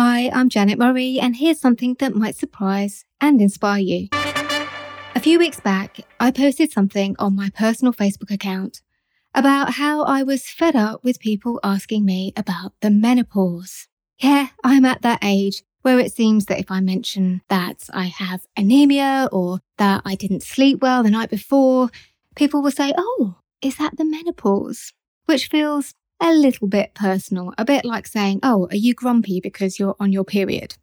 Hi, I'm Janet Murray, and here's something that might surprise and inspire you. A few weeks back, I posted something on my personal Facebook account about how I was fed up with people asking me about the menopause. Yeah, I'm at that age where it seems that if I mention that I have anemia or that I didn't sleep well the night before, people will say, "Oh, is that the menopause?" Which feels a little bit personal, a bit like saying, "Oh, are you grumpy because you're on your period?"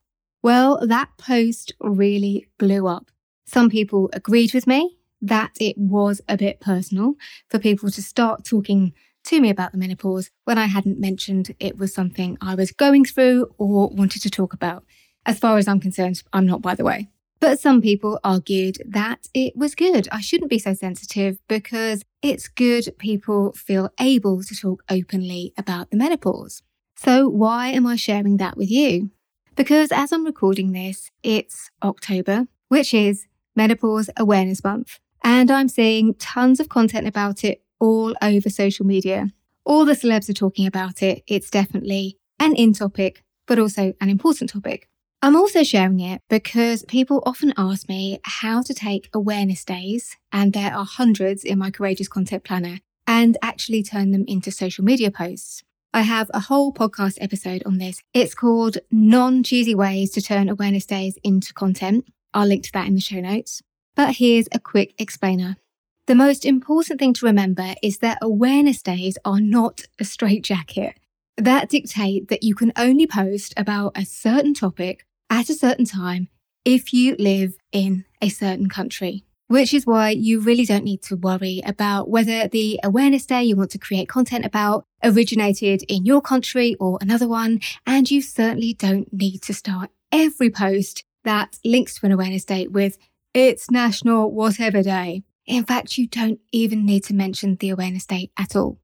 Well, that post really blew up. Some people agreed with me that it was a bit personal for people to start talking to me about the menopause when I hadn't mentioned it was something I was going through or wanted to talk about. As far as I'm concerned, I'm not, by the way. But some people argued that it was good. I shouldn't be so sensitive because it's good people feel able to talk openly about the menopause. So why am I sharing that with you? Because as I'm recording this, it's October, which is Menopause Awareness Month. And I'm seeing tons of content about it all over social media. All the celebs are talking about it. It's definitely an in topic, but also an important topic. I'm also sharing it because people often ask me how to take awareness days, and there are hundreds in my Courageous Content Planner, and actually turn them into social media posts. I have a whole podcast episode on this. It's called Non-Cheesy Ways to Turn Awareness Days into Content. I'll link to that in the show notes. But here's a quick explainer. The most important thing to remember is that awareness days are not a straitjacket that dictate that you can only post about a certain topic at a certain time if you live in a certain country, which is why you really don't need to worry about whether the awareness day you want to create content about originated in your country or another one, and you certainly don't need to start every post that links to an awareness day with "It's National Whatever Day." In fact, you don't even need to mention the awareness day at all.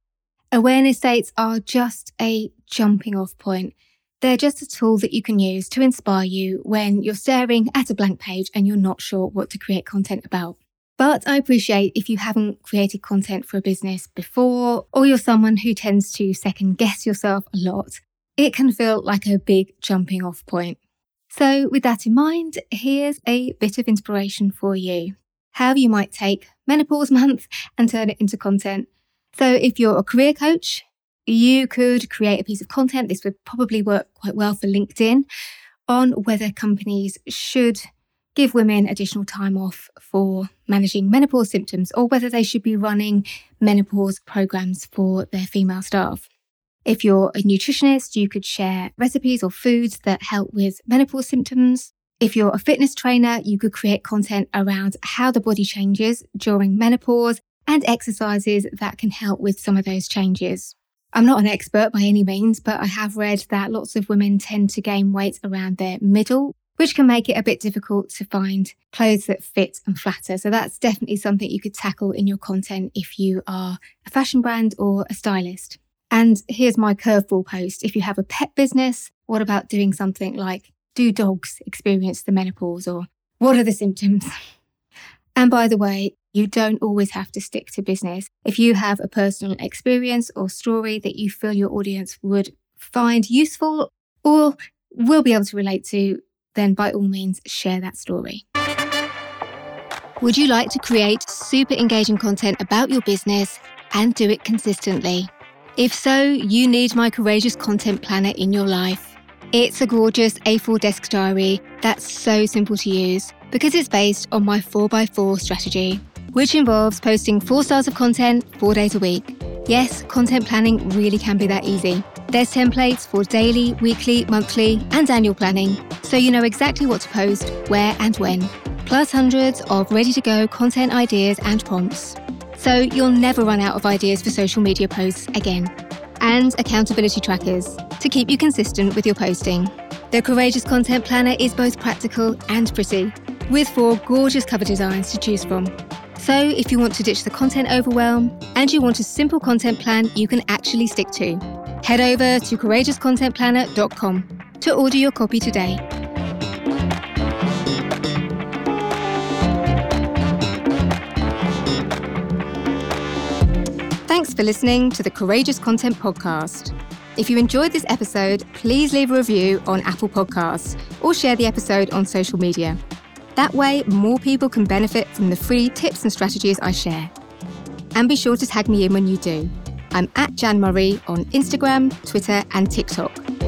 Awareness dates are just a jumping off point. They're just a tool that you can use to inspire you when you're staring at a blank page and you're not sure what to create content about. But I appreciate if you haven't created content for a business before, or you're someone who tends to second guess yourself a lot, it can feel like a big jumping off point. So with that in mind, here's a bit of inspiration for you. How you might take Menopause Month and turn it into content. So if you're a career coach, you could create a piece of content. This would probably work quite well for LinkedIn on whether companies should give women additional time off for managing menopause symptoms or whether they should be running menopause programs for their female staff. If you're a nutritionist, you could share recipes or foods that help with menopause symptoms. If you're a fitness trainer, you could create content around how the body changes during menopause and exercises that can help with some of those changes. I'm not an expert by any means, but I have read that lots of women tend to gain weight around their middle, which can make it a bit difficult to find clothes that fit and flatter. So that's definitely something you could tackle in your content if you are a fashion brand or a stylist. And here's my curveball post. If you have a pet business, what about doing something like, "Do dogs experience the menopause?" or "What are the symptoms?" And by the way, you don't always have to stick to business. If you have a personal experience or story that you feel your audience would find useful or will be able to relate to, then by all means, share that story. Would you like to create super engaging content about your business and do it consistently? If so, you need my Courageous Content Planner in your life. It's a gorgeous A4 desk diary that's so simple to use because it's based on my 4x4 strategy, which involves posting 4 stars of content 4 days a week. Yes, content planning really can be that easy. There's templates for daily, weekly, monthly, and annual planning, so you know exactly what to post, where and when, plus hundreds of ready-to-go content ideas and prompts. So you'll never run out of ideas for social media posts again. And accountability trackers to keep you consistent with your posting. The Courageous Content Planner is both practical and pretty, with 4 gorgeous cover designs to choose from. So if you want to ditch the content overwhelm and you want a simple content plan you can actually stick to, head over to CourageousContentPlanner.com to order your copy today. Thanks for listening to the Courageous Content Podcast. If you enjoyed this episode, please leave a review on Apple Podcasts or share the episode on social media. That way, more people can benefit from the free tips and strategies I share. And be sure to tag me in when you do. I'm @JanMurray on Instagram, Twitter, and TikTok.